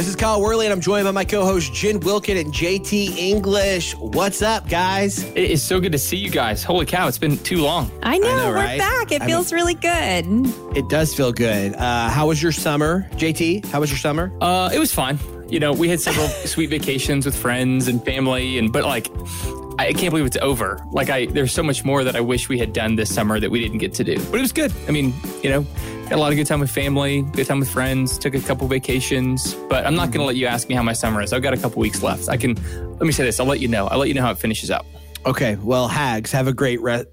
This is Kyle Worley, and I'm joined by my co-hosts Jen Wilkin and JT English. What's up, guys? It is so good to see you guys. Holy cow, it's been too long. I know, right? We're back. It feels really good. It does feel good. How was your summer, JT? How was your summer? It was fine. You know, we had several sweet vacations with friends and family, but I can't believe it's over. There's so much more that I wish we had done this summer that we didn't get to do. But it was good. I mean, got a lot of good time with family, good time with friends, took a couple vacations. But I'm not going to let you ask me how my summer is. I've got a couple weeks left. Let me say this. I'll let you know how it finishes up. Okay. Well, hags, have a great rest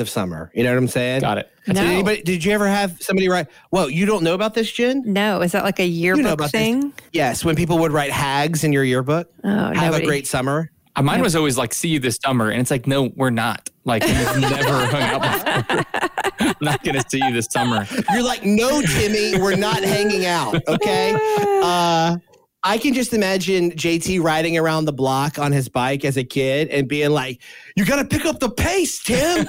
of summer. You know what I'm saying? Got it. No. Did you ever have somebody write, well, you don't know about this, Jen? No. Is that like a yearbook thing? Yes. When people would write hags in your yearbook. Oh, a great summer. Mine was always like, see you this summer. And it's like, no, we're not. Like, we've never hung out before. I'm not going to see you this summer. You're like, no, Timmy, we're not hanging out. Okay. I can just imagine JT riding around the block on his bike as a kid and being like, you got to pick up the pace, Tim. You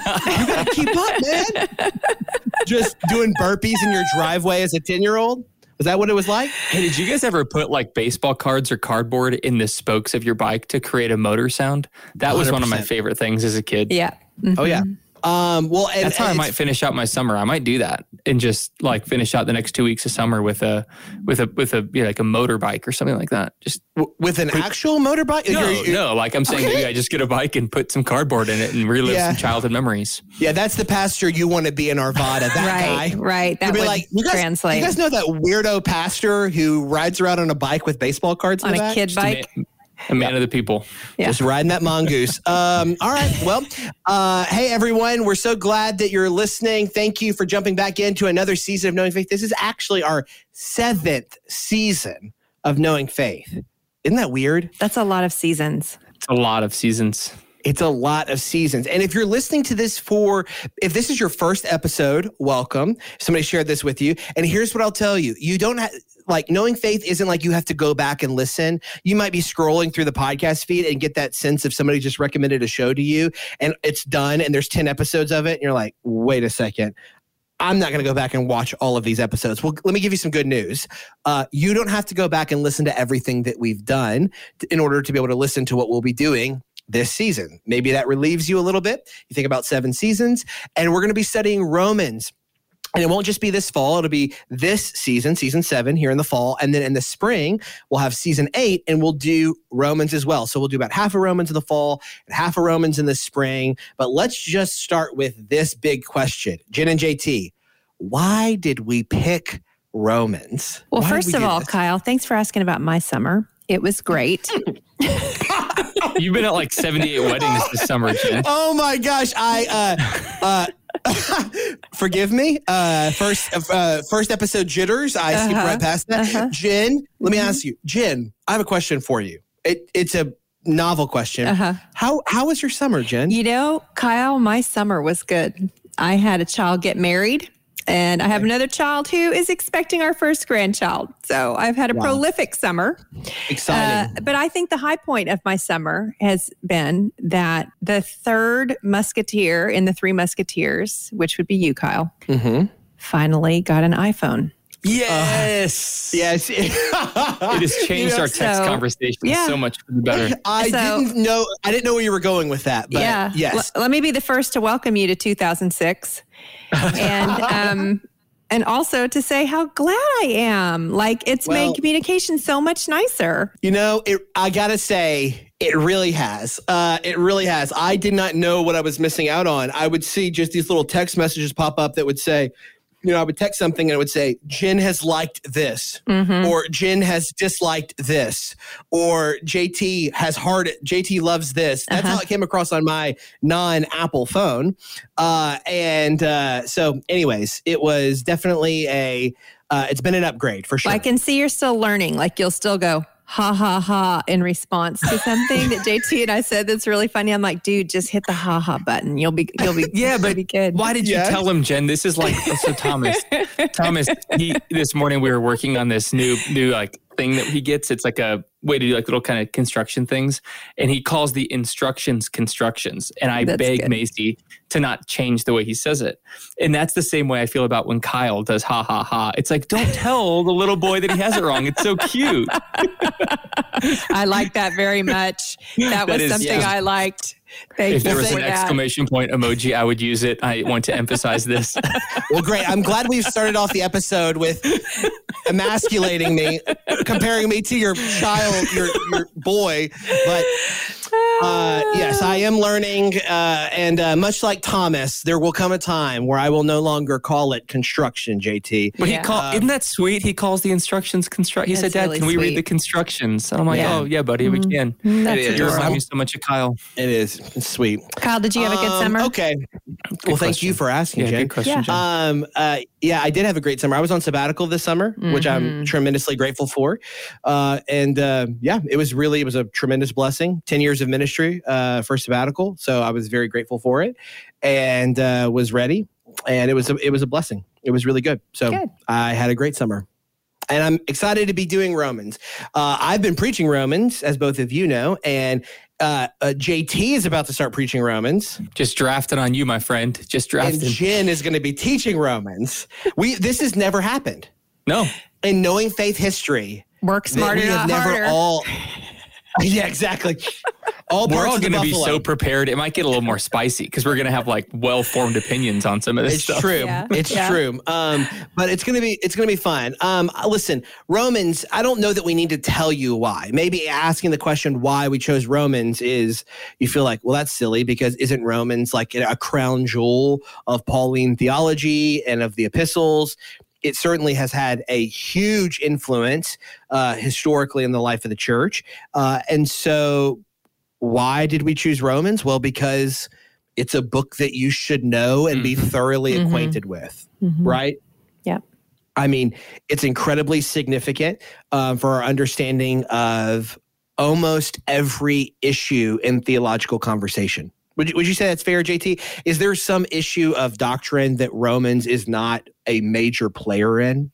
got to keep up, man. Just doing burpees in your driveway as a 10-year-old. Was that what it was like? Hey, did you guys ever put like baseball cards or cardboard in the spokes of your bike to create a motor sound? That was 100%. One of my favorite things as a kid. Yeah. Mm-hmm. Oh, yeah. That's how I might finish out my summer. I might do that and just like finish out the next 2 weeks of summer with a like a motorbike or something like that. Just with an actual motorbike? No. Like I'm saying, okay. Maybe I just get a bike and put some cardboard in it and relive some childhood memories. Yeah, that's the pastor you want to be in Arvada. That guy, right? That would translate. You guys know that weirdo pastor who rides around on a bike with baseball cards on a kid bike. A man of the people. Yeah. Just riding that mongoose. All right. Well, hey, everyone. We're so glad that you're listening. Thank you for jumping back into another season of Knowing Faith. This is actually our 7th season of Knowing Faith. Isn't that weird? That's a lot of seasons. It's a lot of seasons. And if you're listening to this if this is your first episode, welcome. Somebody shared this with you. And here's what I'll tell you. You don't have... Like, Knowing Faith isn't like you have to go back and listen. You might be scrolling through the podcast feed and get that sense of somebody just recommended a show to you and it's done and there's 10 episodes of it. And you're like, wait a second. I'm not going to go back and watch all of these episodes. Well, let me give you some good news. You don't have to go back and listen to everything that we've done in order to be able to listen to what we'll be doing this season. Maybe that relieves you a little bit. You think about 7 seasons, and we're going to be studying Romans. And it won't just be this fall. It'll be this season, season 7 here in the fall. And then in the spring, we'll have season 8 and we'll do Romans as well. So we'll do about half of Romans in the fall and half of Romans in the spring. But let's just start with this big question. Jen and JT, why did we pick Romans? Well, first of all, Kyle, thanks for asking about my summer. It was great. You've been at like 78 weddings this summer, Jen. Oh my gosh. Forgive me. First episode jitters. I skipped right past that. Jen, let me ask you. Jen, I have a question for you. It's a novel question. How was your summer, Jen? You know, Kyle, my summer was good. I had a child get married, and I have another child who is expecting our first grandchild. So I've had a prolific summer. Exciting. But I think the high point of my summer has been that the third Musketeer in the Three Musketeers, which would be you, Kyle, finally got an iPhone. Yes. Yes. It has changed our text conversation so much better. I didn't know where you were going with that, but yes. Let me be the first to welcome you to 2006. And also to say how glad I am. Like, it's made communication so much nicer. You know, I gotta say, it really has. I did not know what I was missing out on. I would see just these little text messages pop up that would say, I would text something and it would say, Jen has liked this, or Jen has disliked this, or JT has JT loves this. That's how it came across on my non-Apple phone. So anyways, it was definitely it's been an upgrade for sure. Well, I can see you're still learning. Like, you'll still go, ha, ha, ha, in response to something that JT and I said that's really funny. I'm like, dude, just hit the ha, ha button. You'll be but be good. Why did you tell him, Jen? This is like, so Thomas, this morning we were working on this new like thing that he gets. It's like a way to do like little kind of construction things. And he calls the instructions constructions. And I beg Macy to not change the way he says it. And that's the same way I feel about when Kyle does ha, ha, ha. It's like, don't tell the little boy that he has it wrong. It's so cute. I like that very much. That was something I liked. If there was an exclamation point emoji, I would use it. I want to emphasize this. Well, great. I'm glad we've started off the episode with emasculating me, comparing me to your child, your boy. But yes, I am learning. And much like Thomas, there will come a time where I will no longer call it construction, JT. But he isn't that sweet? He calls the instructions construction. He said, Dad, really can we read the constructions? And I'm like, oh, yeah, buddy, we can. It reminds me so much of Kyle. It is. It's sweet. Kyle, did you have a good summer? Okay. Thank you for asking, Jen. Good question, Jen. Yeah, I did have a great summer. I was on sabbatical this summer, which I'm tremendously grateful for. It was a tremendous blessing. 10 years of ministry for sabbatical. So I was very grateful for it and was ready. And it was a blessing. It was really good. So good. I had a great summer. And I'm excited to be doing Romans. I've been preaching Romans, as both of you know, and JT is about to start preaching Romans. Just drafted on you, my friend. Just drafted. And Jen is going to be teaching Romans. This has never happened. No. In Knowing Faith history. Work smarter, not harder. Yeah, exactly. We're all going to be so prepared. It might get a little more spicy because we're going to have like well-formed opinions on some of this stuff. True. Yeah. It's true. But it's going to be fun. Listen, Romans, I don't know that we need to tell you why. Maybe asking the question why we chose Romans is you feel like, well, that's silly because isn't Romans like a crown jewel of Pauline theology and of the epistles? It certainly has had a huge influence historically in the life of the church. And so why did we choose Romans? Well, because it's a book that you should know and be thoroughly acquainted with, right? Yeah. I mean, it's incredibly significant for our understanding of almost every issue in theological conversation. Would you say that's fair, JT? Is there some issue of doctrine that Romans is not a major player in?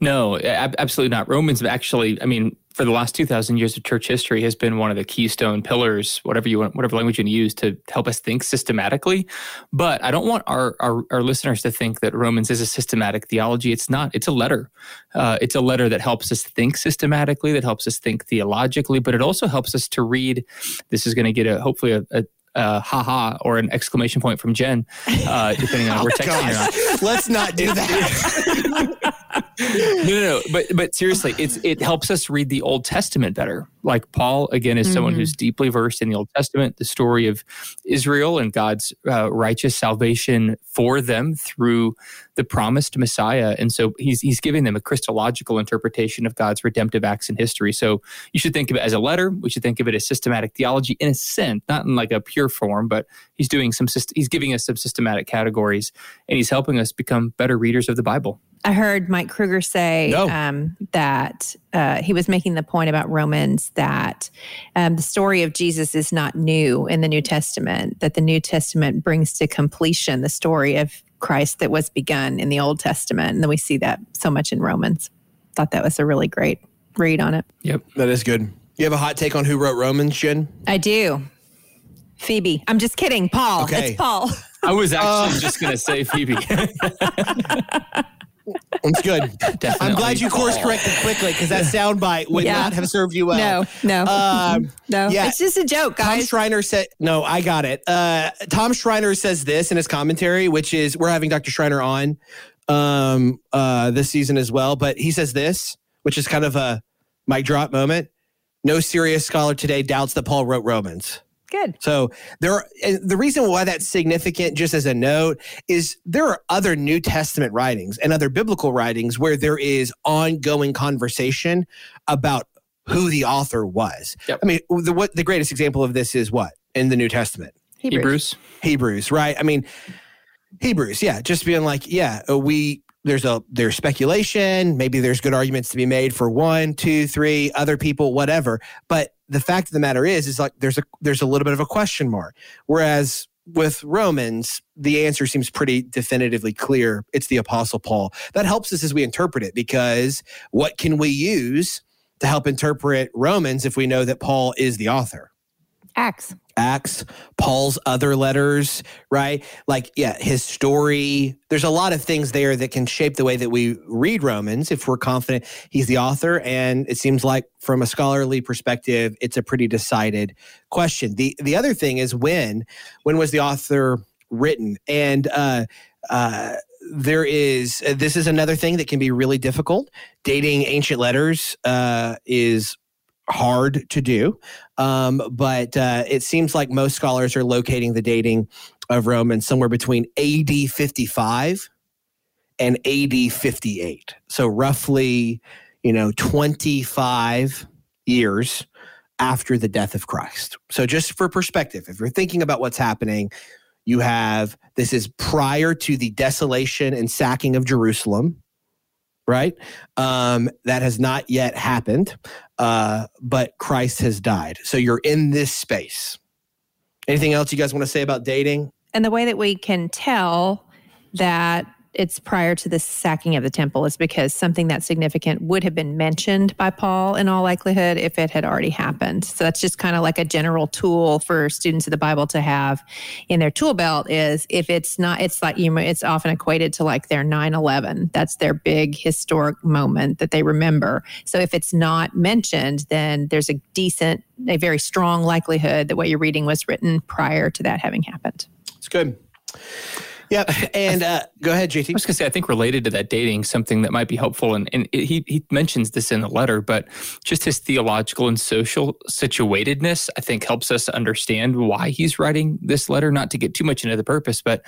No, absolutely not. Romans actually, I mean, for the last 2,000 years of church history has been one of the keystone pillars, whatever language you use, to help us think systematically. But I don't want our listeners to think that Romans is a systematic theology. It's not. It's a letter. It's a letter that helps us think systematically, that helps us think theologically, but it also helps us to read. This is going to get a haha or an exclamation point from Jen, depending on if we're texting or not. Let's not do that. No. But seriously, it helps us read the Old Testament better. Like Paul, again, is someone who's deeply versed in the Old Testament, the story of Israel and God's righteous salvation for them through the promised Messiah. And so he's giving them a Christological interpretation of God's redemptive acts in history. So you should think of it as a letter. We should think of it as systematic theology in a sense, not in like a pure form, but he's giving us some systematic categories and he's helping us become better readers of the Bible. I heard Mike Kruger say that he was making the point about Romans that the story of Jesus is not new in the New Testament, that the New Testament brings to completion the story of Christ that was begun in the Old Testament. And then we see that so much in Romans. Thought that was a really great read on it. Yep, that is good. You have a hot take on who wrote Romans, Jen? I do. Phoebe. I'm just kidding. Paul. Okay. It's Paul. I was actually just going to say Phoebe. It's good. Definitely. I'm glad you course corrected quickly because that soundbite would not have served you well. No. Yeah. It's just a joke, guys. Tom Schreiner said, no, I got it. Tom Schreiner says this in his commentary, which is we're having Dr. Schreiner on this season as well. But he says this, which is kind of a mic drop moment. No serious scholar today doubts that Paul wrote Romans. Good. So the reason why that's significant, just as a note, is there are other New Testament writings and other biblical writings where there is ongoing conversation about who the author was. Yep. I mean, the greatest example of this is what in the New Testament? Hebrews, right? I mean, Hebrews, yeah. Just being like, yeah, there's speculation. Maybe there's good arguments to be made for 1, 2, 3, other people, whatever. But the fact of the matter is like there's a little bit of a question mark. Whereas with Romans, the answer seems pretty definitively clear. It's the Apostle Paul. That helps us as we interpret it because what can we use to help interpret Romans if we know that Paul is the author? Acts, Paul's other letters, right? Like, yeah, his story. There's a lot of things there that can shape the way that we read Romans if we're confident he's the author. And it seems like from a scholarly perspective, it's a pretty decided question. The other thing is when was the author written? And this is another thing that can be really difficult. Dating ancient letters is hard to do, but it seems like most scholars are locating the dating of Romans somewhere between AD 55 and AD 58. So roughly, 25 years after the death of Christ. So just for perspective, if you're thinking about what's happening, you have, this is prior to the desolation and sacking of Jerusalem, right? That has not yet happened, but Christ has died. So you're in this space. Anything else you guys want to say about dating? And the way that we can tell that it's prior to the sacking of the temple is because something that significant would have been mentioned by Paul in all likelihood if it had already happened. So that's just kind of like a general tool for students of the Bible to have in their tool belt is if it's not, it's like, it's often equated to like their 9/11. That's their big historic moment that they remember. So if it's not mentioned, then there's a very strong likelihood that what you're reading was written prior to that having happened. It's good. Yep. And go ahead, JT. I was going to say, I think related to that dating, something that might be helpful, and he mentions this in the letter, but just his theological and social situatedness, I think, helps us understand why he's writing this letter, not to get too much into the purpose, but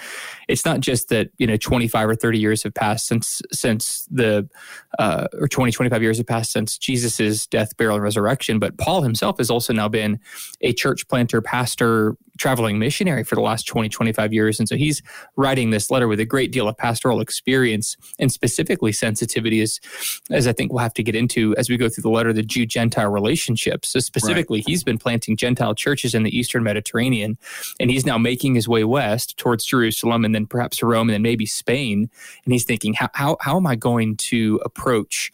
it's not just that, 25 or 30 years have passed or 20, 25 years have passed since Jesus's death, burial, and resurrection, but Paul himself has also now been a church planter, pastor, traveling missionary for the last 20, 25 years, and so he's writing this letter with a great deal of pastoral experience and specifically sensitivity as I think we'll have to get into as we go through the letter, the Jew-Gentile relationships. So specifically, right. He's been planting Gentile churches in the Eastern Mediterranean, and he's now making his way west towards Jerusalem and then perhaps Rome and then maybe Spain. And he's thinking, how am I going to approach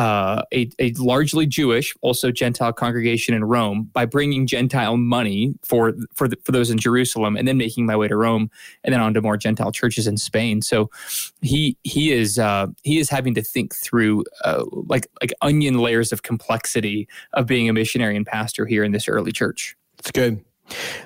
a largely Jewish, also Gentile congregation in Rome by bringing Gentile money for those in Jerusalem and then making my way to Rome and then on to more Gentile churches in Spain. So he is having to think through like onion layers of complexity of being a missionary and pastor here in this early church. That's good.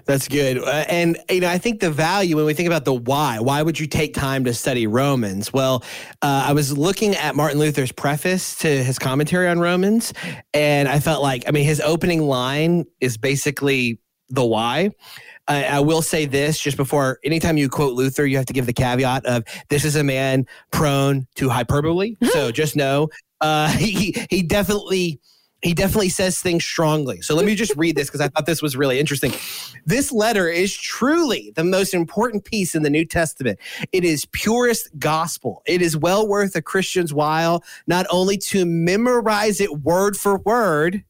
That's good. And, I think the value when we think about the why would you take time to study Romans? Well, I was looking at Martin Luther's preface to his commentary on Romans, and I felt like, his opening line is basically the why. I will say this just before, anytime you quote Luther, you have to give the caveat of this is a man prone to hyperbole. So just know he definitely says things strongly. So let me just read this because I thought this was really interesting. This letter is truly the most important piece in the New Testament. It is purest gospel. It is well worth a Christian's while, not only to memorize it word for word,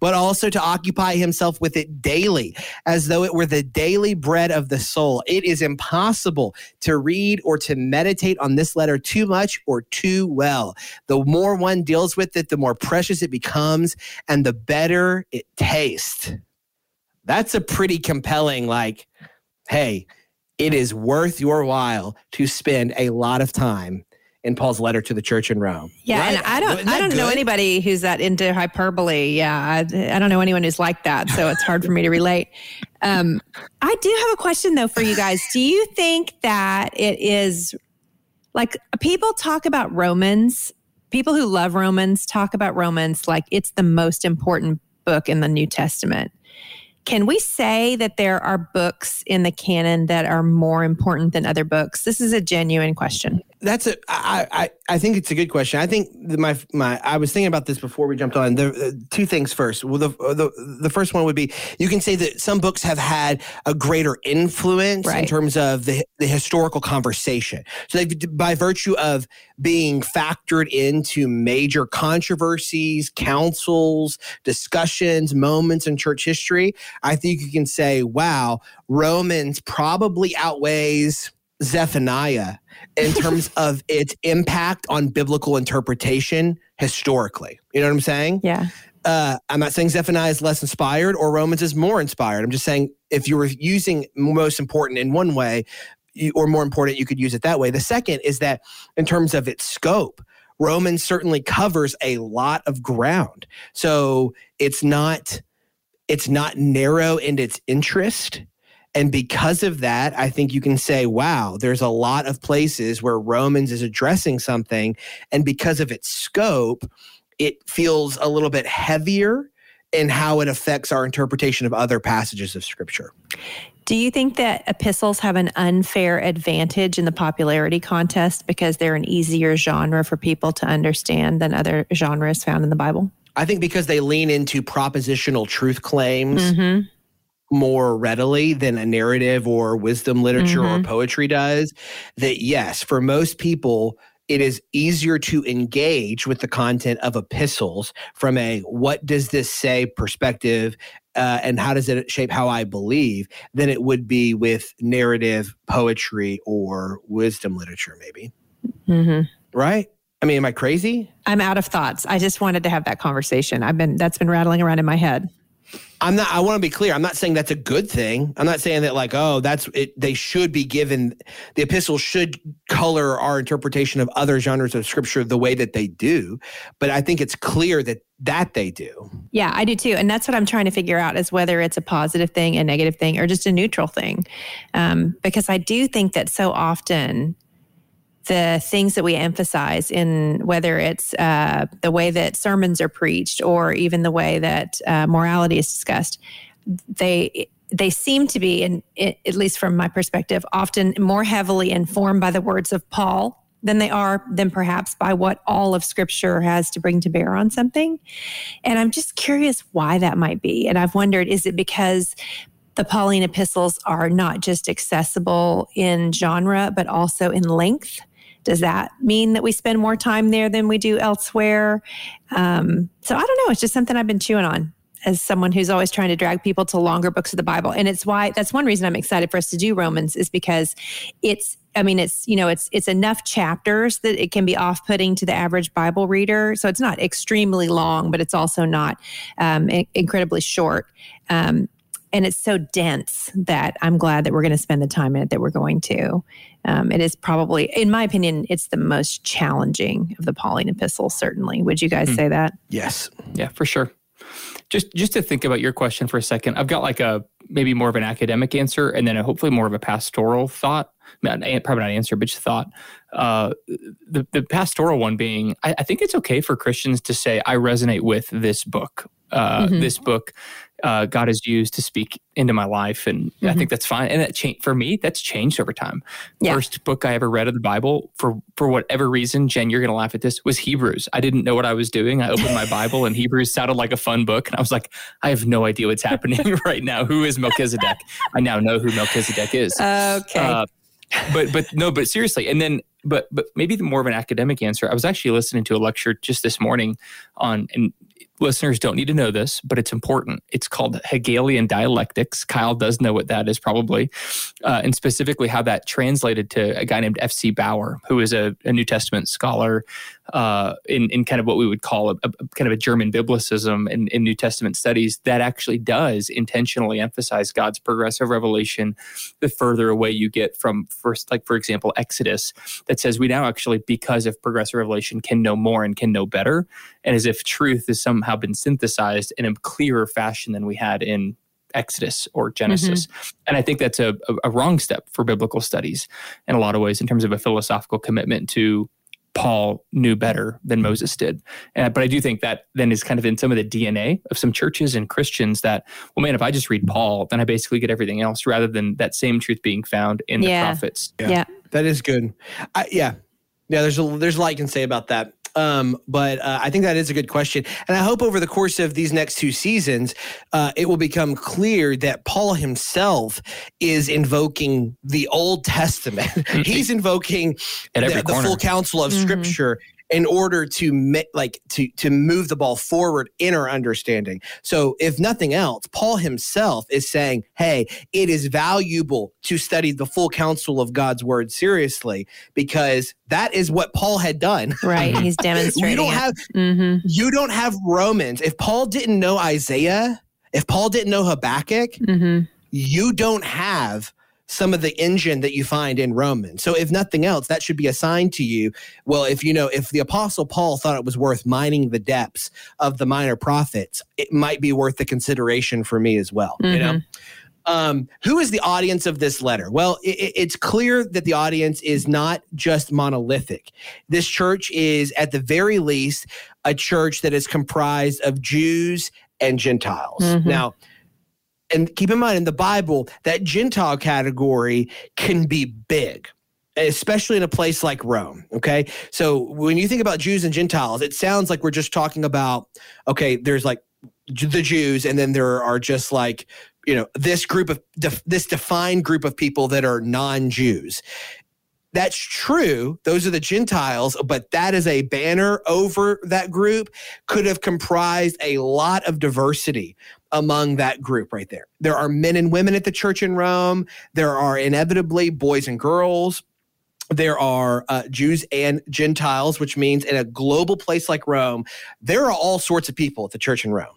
but also to occupy himself with it daily, as though it were the daily bread of the soul. It is impossible to read or to meditate on this letter too much or too well. The more one deals with it, the more precious it becomes, and the better it tastes. That's a pretty compelling, hey, it is worth your while to spend a lot of time in Paul's letter to the church in Rome. Yeah, right? And I don't know anybody who's that into hyperbole. Yeah, I don't know anyone who's like that, so it's hard for me to relate. I do have a question, though, for you guys. Do you think that it is, people talk about Romans, people who love Romans talk about Romans like it's the most important book in the New Testament. Can we say that there are books in the canon that are more important than other books? This is a genuine question. I think it's a good question. I think I was thinking about this before we jumped on. Two things first. Well, the first one would be, you can say that some books have had a greater influence, right, in terms of the historical conversation. So by virtue of being factored into major controversies, councils, discussions, moments in church history, I think you can say, wow, Romans probably outweighs Zephaniah in terms of its impact on biblical interpretation historically. You know what I'm saying? Yeah. I'm not saying Zephaniah is less inspired or Romans is more inspired. I'm just saying if you were using most important in one way or more important, you could use it that way. The second is that in terms of its scope, Romans certainly covers a lot of ground. So it's not narrow in its interest. And because of that, I think you can say, wow, there's a lot of places where Romans is addressing something. And because of its scope, it feels a little bit heavier in how it affects our interpretation of other passages of Scripture. Do you think that epistles have an unfair advantage in the popularity contest because they're an easier genre for people to understand than other genres found in the Bible? I think because they lean into propositional truth claims more readily than a narrative or wisdom literature or poetry does, that yes, for most people, it is easier to engage with the content of epistles from a what does this say perspective and how does it shape how I believe than it would be with narrative, poetry, or wisdom literature maybe. Right? I mean, am I crazy? I'm out of thoughts. I just wanted to have that conversation. That's been rattling around in my head. I want to be clear. I'm not saying that's a good thing. I'm not saying that like, oh, that's it. They should be given, the epistles should color our interpretation of other genres of Scripture the way that they do. But I think it's clear that they do. Yeah, I do too. And that's what I'm trying to figure out is whether it's a positive thing, a negative thing, or just a neutral thing. Because I do think that so often the things that we emphasize in whether it's the way that sermons are preached or even the way that morality is discussed, they seem to be, and at least from my perspective, often more heavily informed by the words of Paul than perhaps by what all of Scripture has to bring to bear on something. And I'm just curious why that might be. And I've wondered, is it because the Pauline epistles are not just accessible in genre, but also in length? Does that mean that we spend more time there than we do elsewhere? So I don't know. It's just something I've been chewing on as someone who's always trying to drag people to longer books of the Bible. And it's why, that's one reason I'm excited for us to do Romans is because it's enough chapters that it can be off-putting to the average Bible reader. So it's not extremely long, but it's also not incredibly short. And it's so dense that I'm glad that we're going to spend the time in it that we're going to. It is probably, in my opinion, it's the most challenging of the Pauline epistles, certainly. Would you guys say that? Yes. Yeah, for sure. Just to think about your question for a second, I've got like a maybe more of an academic answer and then hopefully more of a pastoral thought. Probably not answer, but just thought. The pastoral one being, I think it's okay for Christians to say, I resonate with this book. This book God has used to speak into my life. And I think that's fine. And for me, that's changed over time. Yeah. First book I ever read of the Bible, for whatever reason, Jen, you're going to laugh at this, was Hebrews. I didn't know what I was doing. I opened my Bible and Hebrews sounded like a fun book. And I was like, I have no idea what's happening right now. Who is Melchizedek? I now know who Melchizedek is. Okay. But seriously. And then, but maybe the more of an academic answer, I was actually listening to a lecture just this morning on, and listeners don't need to know this, but it's important. It's called Hegelian dialectics. Kyle does know what that is probably, and specifically how that translated to a guy named F.C. Bauer, who is a New Testament scholar in kind of what we would call a kind of a German biblicism in New Testament studies that actually does intentionally emphasize God's progressive revelation the further away you get from first, like for example, Exodus, that says we now actually, because of progressive revelation, can know more and can know better, and as if truth is somehow been synthesized in a clearer fashion than we had in Exodus or Genesis. And I think that's a wrong step for biblical studies in a lot of ways in terms of a philosophical commitment to Paul knew better than Moses did. But I do think that then is kind of in some of the DNA of some churches and Christians that, well, man, if I just read Paul, then I basically get everything else rather than that same truth being found in the prophets. Yeah. That is good. Yeah, there's a lot you can say about that. But I think that is a good question. And I hope over the course of these next two seasons, it will become clear that Paul himself is invoking the Old Testament. He's invoking the full counsel of Scripture. in order to move the ball forward in our understanding. So if nothing else, Paul himself is saying, hey, it is valuable to study the full counsel of God's word seriously, because that is what Paul had done. Right. He's demonstrating. You don't have Romans. If Paul didn't know Isaiah, if Paul didn't know Habakkuk, you don't have some of the engine that you find in Romans. So if nothing else, that should be a sign to you. Well, if the Apostle Paul thought it was worth mining the depths of the minor prophets, it might be worth the consideration for me as well. Mm-hmm. Who is the audience of this letter? Well, it's clear that the audience is not just monolithic. This church is, at the very least, a church that is comprised of Jews and Gentiles. Mm-hmm. And keep in mind, in the Bible, that Gentile category can be big, especially in a place like Rome, okay? So when you think about Jews and Gentiles, it sounds like we're just talking about, okay, there's like the Jews, and then there are just like, this defined group of people that are non-Jews. That's true. Those are the Gentiles, but that is a banner over that group, could have comprised a lot of diversity among that group right there. There are men and women at the church in Rome. There are inevitably boys and girls. There are Jews and Gentiles, which means in a global place like Rome, there are all sorts of people at the church in Rome.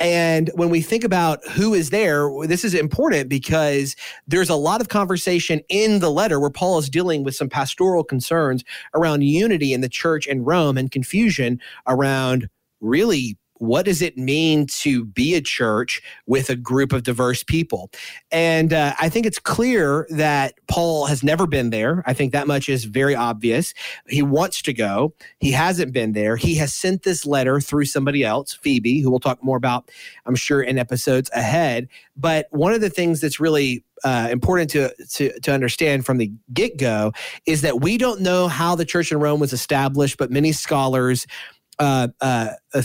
And when we think about who is there, this is important because there's a lot of conversation in the letter where Paul is dealing with some pastoral concerns around unity in the church in Rome and confusion around really what does it mean to be a church with a group of diverse people? And I think it's clear that Paul has never been there. I think that much is very obvious. He wants to go. He hasn't been there. He has sent this letter through somebody else, Phoebe, who we'll talk more about, I'm sure, in episodes ahead. But one of the things that's really important to understand from the get-go is that we don't know how the church in Rome was established, but many scholars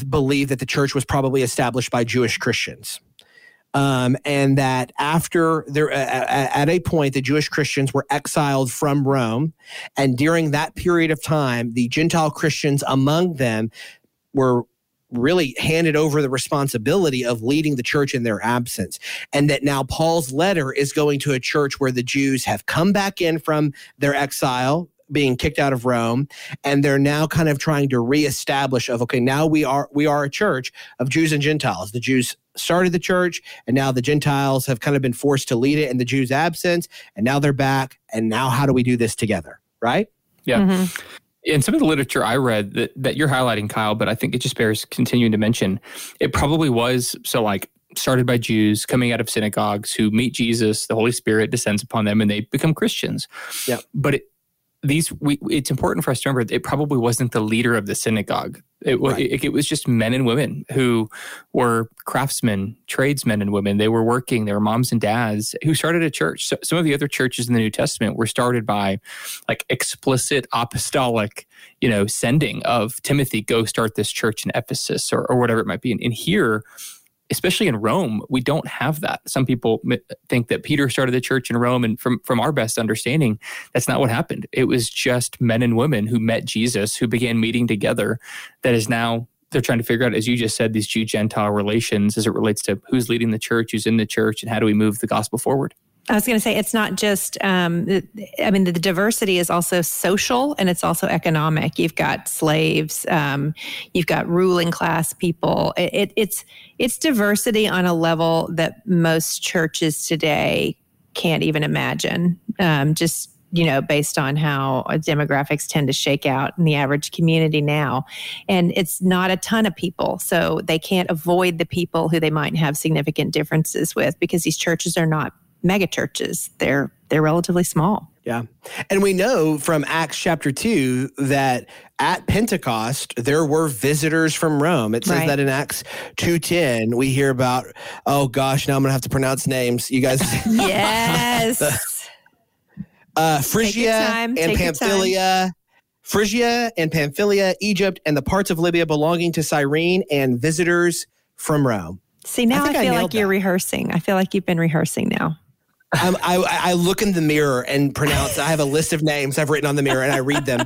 believe that the church was probably established by Jewish Christians. And that after at a point, the Jewish Christians were exiled from Rome. And during that period of time, the Gentile Christians among them were really handed over the responsibility of leading the church in their absence. And that now Paul's letter is going to a church where the Jews have come back in from their exile, being kicked out of Rome, and they're now kind of trying to reestablish now we are a church of Jews and Gentiles. The Jews started the church, and now the Gentiles have kind of been forced to lead it in the Jews' absence, and now they're back, and now how do we do this together, right? Yeah. Mm-hmm. In some of the literature I read that you're highlighting, Kyle, but I think it just bears continuing to mention, it probably was started by Jews coming out of synagogues who meet Jesus, the Holy Spirit descends upon them, and they become Christians. Yeah. But it's important for us to remember, it probably wasn't the leader of the synagogue. It was just men and women who were craftsmen, tradesmen and women. They were working. They were moms and dads who started a church. So, some of the other churches in the New Testament were started by explicit apostolic, sending of Timothy, go start this church in Ephesus or whatever it might be. And here, especially in Rome, we don't have that. Some people think that Peter started the church in Rome, and from our best understanding, that's not what happened. It was just men and women who met Jesus, who began meeting together. That is now, they're trying to figure out, as you just said, these Jew-Gentile relations as it relates to who's leading the church, who's in the church, and how do we move the gospel forward. I was going to say, it's not just, the diversity is also social and it's also economic. You've got slaves, you've got ruling class people. It's diversity on a level that most churches today can't even imagine, based on how demographics tend to shake out in the average community now. And it's not a ton of people, so they can't avoid the people who they might have significant differences with, because these churches are not mega churches. They're relatively small. Yeah. And we know from Acts chapter 2 that at Pentecost, there were visitors from Rome. It says that in Acts 2:10, we hear about, now I'm going to have to pronounce names. You guys. Yes. Phrygia and Pamphylia, Egypt, and the parts of Libya belonging to Cyrene, and visitors from Rome. See, now I feel like you're rehearsing. I feel like you've been rehearsing now. I look in the mirror and pronounce. I have a list of names I've written on the mirror and I read them.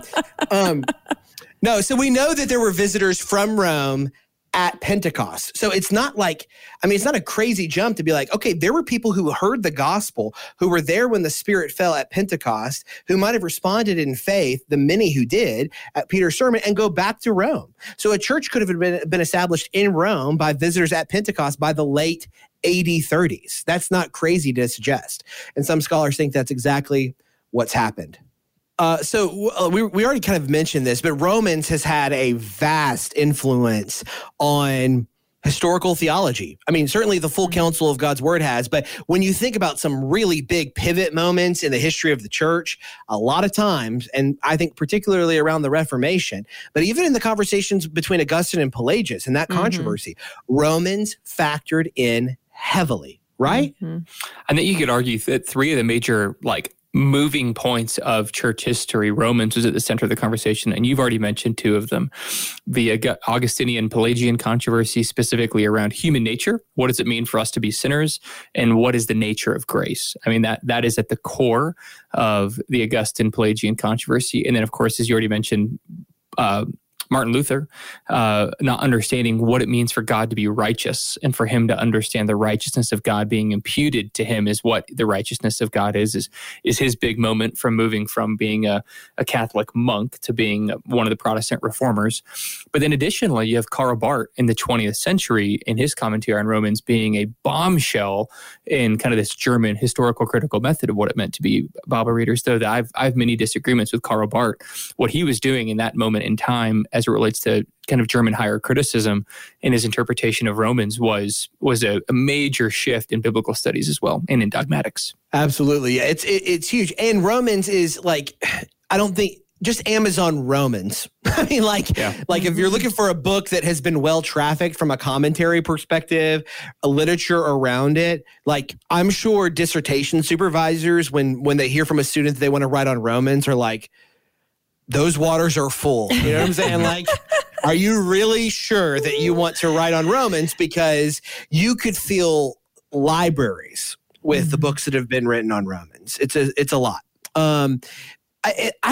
No, so we know that there were visitors from Rome at Pentecost. So it's not like, I mean, it's not a crazy jump to be like, okay, there were people who heard the gospel, who were there when the Spirit fell at Pentecost, who might have responded in faith, the many who did, at Peter's sermon, and go back to Rome. So a church could have been established in Rome by visitors at Pentecost by the late AD 30s. That's not crazy to suggest. And some scholars think that's exactly what's happened. So we already kind of mentioned this, but Romans has had a vast influence on historical theology. I mean, certainly the full counsel of God's word has, but when you think about some really big pivot moments in the history of the church, a lot of times, and I think particularly around the Reformation, but even in the conversations between Augustine and Pelagius and that controversy, Romans factored in heavily, right? I think you could argue that three of the major, like, moving points of church history, Romans was at the center of the conversation, and you've already mentioned two of them. The Augustinian Pelagian controversy, specifically around human nature. What does it mean for us to be sinners? And what is the nature of grace? I mean, that is at the core of the Augustine Pelagian controversy. And then, of course, as you already mentioned, Martin Luther, not understanding what it means for God to be righteous, and for him to understand the righteousness of God being imputed to him is what the righteousness of God is his big moment from moving from being a Catholic monk to being one of the Protestant reformers. But then additionally, you have Karl Barth in the 20th century in his commentary on Romans being a bombshell in kind of this German historical critical method of what it meant to be Bible readers, though that I've many disagreements with Karl Barth. What he was doing in that moment in time as it relates to kind of German higher criticism and his interpretation of Romans was a major shift in biblical studies as well and in dogmatics. Absolutely. It's huge. And Romans is like, I don't think, just Amazon Romans. I mean, like if you're looking for a book that has been well-trafficked from a commentary perspective, a literature around it, like I'm sure dissertation supervisors, when they hear from a student that they want to write on Romans, are like, those waters are full. You know what I'm saying? Like, are you really sure that you want to write on Romans? Because you could fill libraries with the books that have been written on Romans. It's a lot. I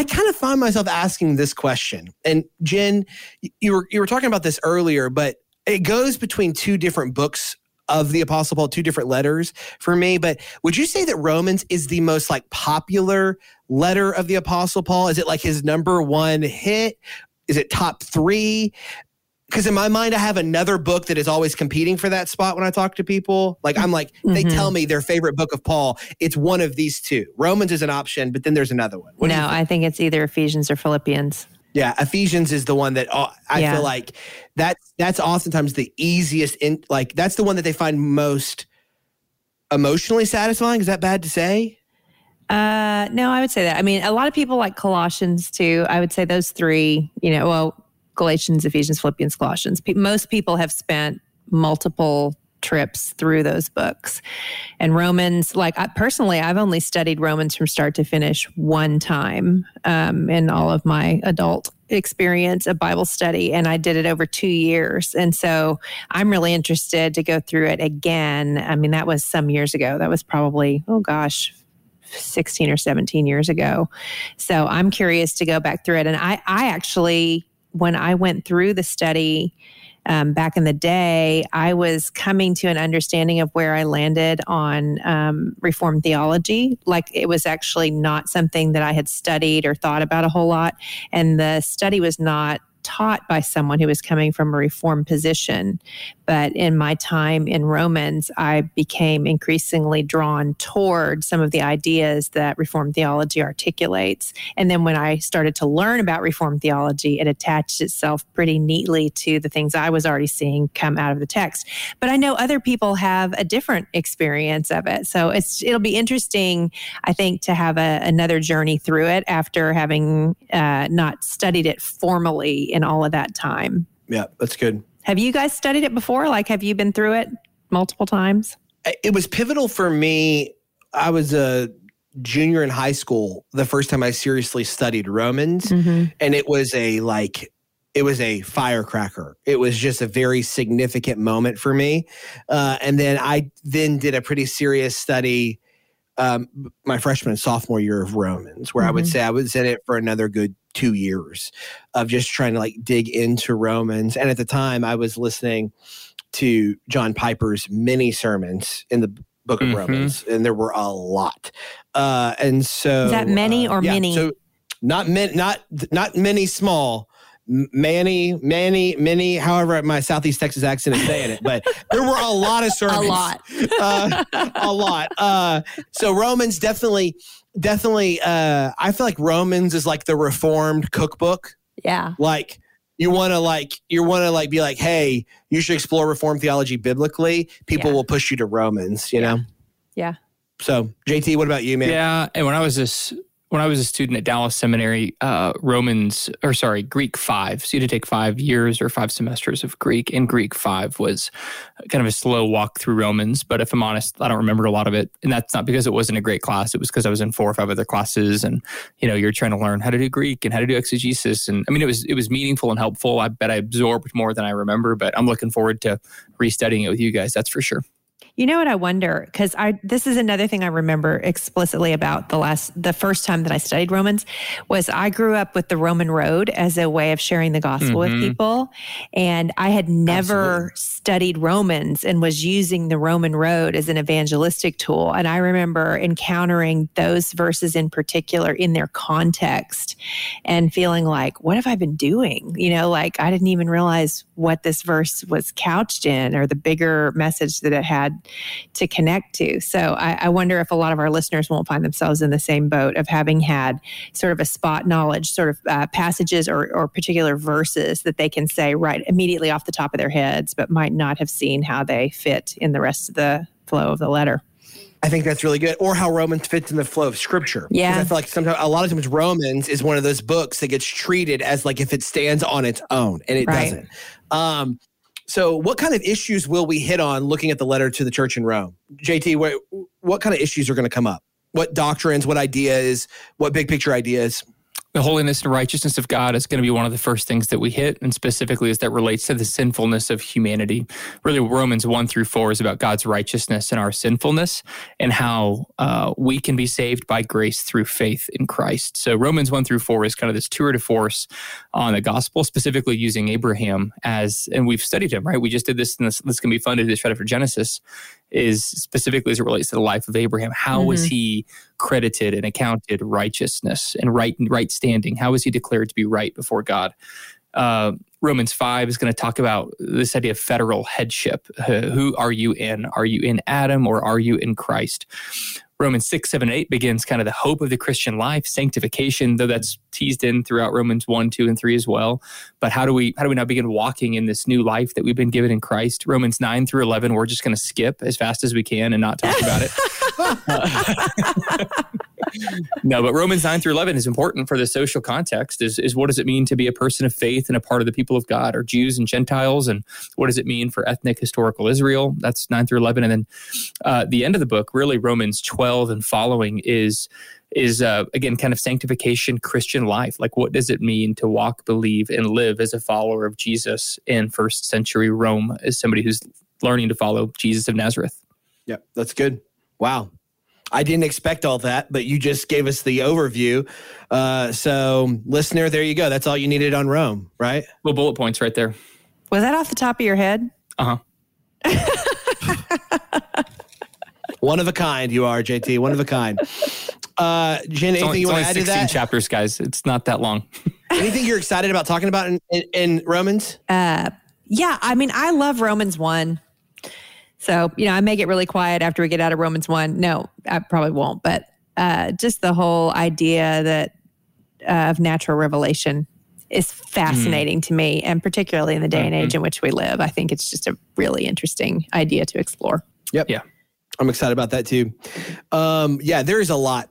kind of find myself asking this question. And Jen, you were talking about this earlier, but it goes between two different books of the Apostle Paul, two different letters for me. But would you say that Romans is the most like popular letter of the Apostle Paul? Is it like his number one hit? Is it top three? Because in my mind, I have another book that is always competing for that spot when I talk to people. Like I'm like, they tell me their favorite book of Paul. It's one of these two. Romans is an option, but then there's another one. No, I think it's either Ephesians or Philippians. Yeah, Ephesians is the one that I feel like that's oftentimes the easiest, that's the one that they find most emotionally satisfying. Is that bad to say? No, I would say that. I mean, a lot of people like Colossians too. I would say those three, Galatians, Ephesians, Philippians, Colossians. Most people have spent multiple trips through those books. And Romans, personally, I've only studied Romans from start to finish one time in all of my adult experience of Bible study. And I did it over 2 years. And so I'm really interested to go through it again. I mean, that was some years ago. That was probably, 16 or 17 years ago. So I'm curious to go back through it. And I actually, when I went through the study, back in the day, I was coming to an understanding of where I landed on Reformed theology. Like it was actually not something that I had studied or thought about a whole lot. And the study was not taught by someone who was coming from a Reformed position. But in my time in Romans, I became increasingly drawn toward some of the ideas that Reformed theology articulates. And then when I started to learn about Reformed theology, it attached itself pretty neatly to the things I was already seeing come out of the text. But I know other people have a different experience of it. So it'll be interesting, I think, to have another journey through it after having not studied it formally in all of that time. Yeah, that's good. Have you guys studied it before? Like, have you been through it multiple times? It was pivotal for me. I was a junior in high school the first time I seriously studied Romans. And it was a firecracker. It was just a very significant moment for me. And then I did a pretty serious study my freshman and sophomore year of Romans, where I would say I was in it for another good 2 years of just trying to like dig into Romans. And at the time I was listening to John Piper's many sermons in the book of Romans, and there were a lot. And so is that many or many? So not many small. Many, however my Southeast Texas accent is saying it, but there were a lot of sermons. A lot. So Romans definitely, I feel like Romans is like the Reformed cookbook. Yeah. Like you want to be like, hey, you should explore Reformed theology biblically. People will push you to Romans, you know? Yeah. So JT, what about you, man? Yeah. And when I was a student at Dallas Seminary, Greek 5. So you had to take 5 years or 5 semesters of Greek, and Greek 5 was kind of a slow walk through Romans. But if I'm honest, I don't remember a lot of it. And that's not because it wasn't a great class. It was because I was in 4 or 5 other classes, and you're trying to learn how to do Greek and how to do exegesis. And I mean, it was meaningful and helpful. I bet I absorbed more than I remember, but I'm looking forward to restudying it with you guys. That's for sure. You know what I wonder? Because this is another thing I remember explicitly about the first time that I studied Romans was I grew up with the Roman road as a way of sharing the gospel with people. And I had never studied Romans and was using the Roman road as an evangelistic tool. And I remember encountering those verses in particular in their context and feeling like, what have I been doing? Like I didn't even realize what this verse was couched in or the bigger message that it had to connect to. So I wonder if a lot of our listeners won't find themselves in the same boat of having had sort of a spot knowledge, sort of passages or particular verses that they can say right immediately off the top of their heads, but might not have seen how they fit in the rest of the flow of the letter. I think that's really good. Or how Romans fits in the flow of Scripture. Yeah. I feel like a lot of times Romans is one of those books that gets treated as like if it stands on its own, and it doesn't. So what kind of issues will we hit on looking at the letter to the church in Rome? JT, what kind of issues are going to come up? What doctrines, what ideas, what big picture ideas? The holiness and righteousness of God is going to be one of the first things that we hit, and specifically as that relates to the sinfulness of humanity. Really, Romans 1-4 is about God's righteousness and our sinfulness and how we can be saved by grace through faith in Christ. So Romans 1-4 is kind of this tour de force on the gospel, specifically using Abraham and we've studied him, right? We just did this, and this can be fun to do right after Genesis, is specifically as it relates to the life of Abraham. How was he credited and accounted righteousness and right standing? How was he declared to be right before God? Romans 5 is going to talk about this idea of federal headship. Who are you in? Are you in Adam or are you in Christ? Romans 6, 7, and 8 begins kind of the hope of the Christian life, sanctification, though that's teased in throughout Romans 1, 2, and 3 as well. But how do we now begin walking in this new life that we've been given in Christ? Romans 9 through 11, we're just going to skip as fast as we can and not talk about it. No, but Romans 9 through 11 is important for the social context. Is what does it mean to be a person of faith and a part of the people of God, or Jews and Gentiles, and what does it mean for ethnic historical Israel? That's 9 through 11, and then the end of the book, really Romans 12 and following, is again kind of sanctification, Christian life. Like, what does it mean to walk, believe, and live as a follower of Jesus in first century Rome as somebody who's learning to follow Jesus of Nazareth? Yeah, that's good. Wow. I didn't expect all that, but you just gave us the overview. So, listener, there you go. That's all you needed on Rome, right? Well, bullet points right there. Was that off the top of your head? One of a kind you are, JT. One of a kind. Jen, anything you want to add to that? It's only 16 chapters, guys. It's not that long. Anything you're excited about talking about in Romans? Yeah, I mean, I love Romans 1. So, I may get really quiet after we get out of Romans 1. No, I probably won't. But just the whole idea that of natural revelation is fascinating to me. And particularly in the day and age in which we live, I think it's just a really interesting idea to explore. Yep. Yeah. I'm excited about that too. Yeah, there is a lot.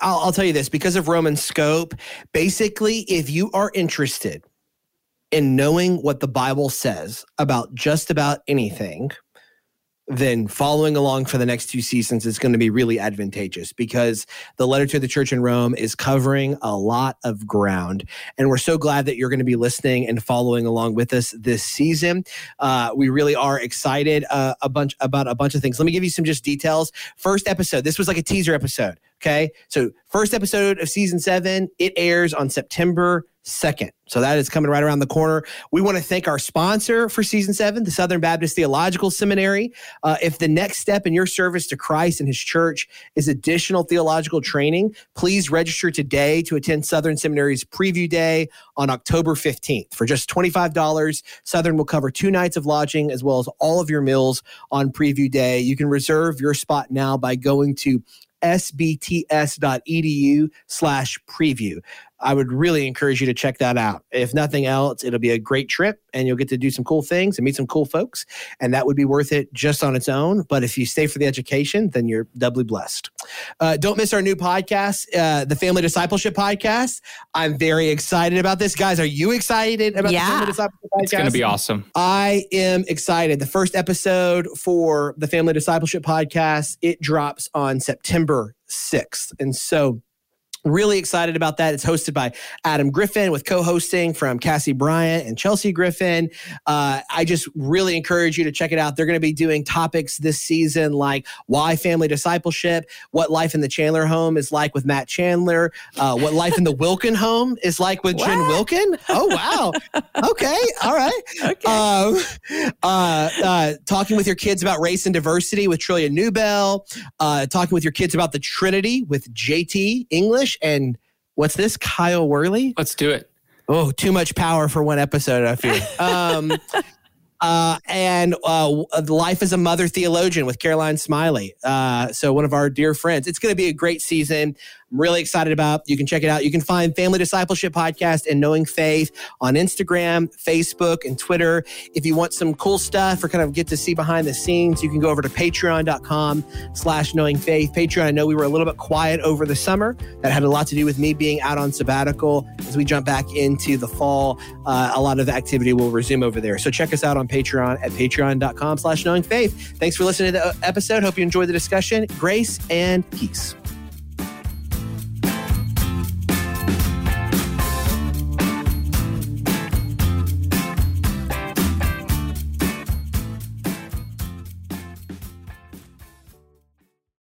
I'll tell you this, because of Roman's scope, basically, if you are interested in knowing what the Bible says about just about anything, then following along for the next 2 seasons is going to be really advantageous, because the letter to the church in Rome is covering a lot of ground. And we're so glad that you're going to be listening and following along with us this season. We really are excited about a bunch of things. Let me give you some just details. First episode, this was like a teaser episode. Okay. So first episode of season 7, it airs on September 2nd. So that is coming right around the corner. We want to thank our sponsor for season 7, the Southern Baptist Theological Seminary. If the next step in your service to Christ and his church is additional theological training, please register today to attend Southern Seminary's preview day on October 15th. For just $25, Southern will cover 2 nights of lodging as well as all of your meals on preview day. You can reserve your spot now by going to sbts.edu/preview. I would really encourage you to check that out. If nothing else, it'll be a great trip and you'll get to do some cool things and meet some cool folks. And that would be worth it just on its own. But if you stay for the education, then you're doubly blessed. Don't miss our new podcast, the Family Discipleship Podcast. I'm very excited about this. Guys, are you excited about the Family Discipleship Podcast? It's going to be awesome. I am excited. The first episode for the Family Discipleship Podcast, it drops on September 6th. And so really excited about that. It's hosted by Adam Griffin with co-hosting from Cassie Bryant and Chelsea Griffin. I just really encourage you to check it out. They're going to be doing topics this season like why family discipleship, what life in the Chandler home is like with Matt Chandler, what life in the Wilkin home is like with Jen Wilkin. Oh, wow. Okay. All right. Okay. Talking with your kids about race and diversity with Trillia Newbell, talking with your kids about the Trinity with JT English, and what's this, Kyle Worley? Let's do it. Oh, too much power for one episode, I feel. Life as a Mother Theologian with Caroline Smiley. So one of our dear friends. It's going to be a great season. I'm really excited about. You can check it out. You can find Family Discipleship Podcast and Knowing Faith on Instagram, Facebook, and Twitter. If you want some cool stuff or kind of get to see behind the scenes, you can go over to patreon.com/knowingfaith. Patreon, I know we were a little bit quiet over the summer. That had a lot to do with me being out on sabbatical. As we jump back into the fall, a lot of the activity will resume over there. So check us out on Patreon at patreon.com/knowingfaith. Thanks for listening to the episode. Hope you enjoyed the discussion. Grace and peace.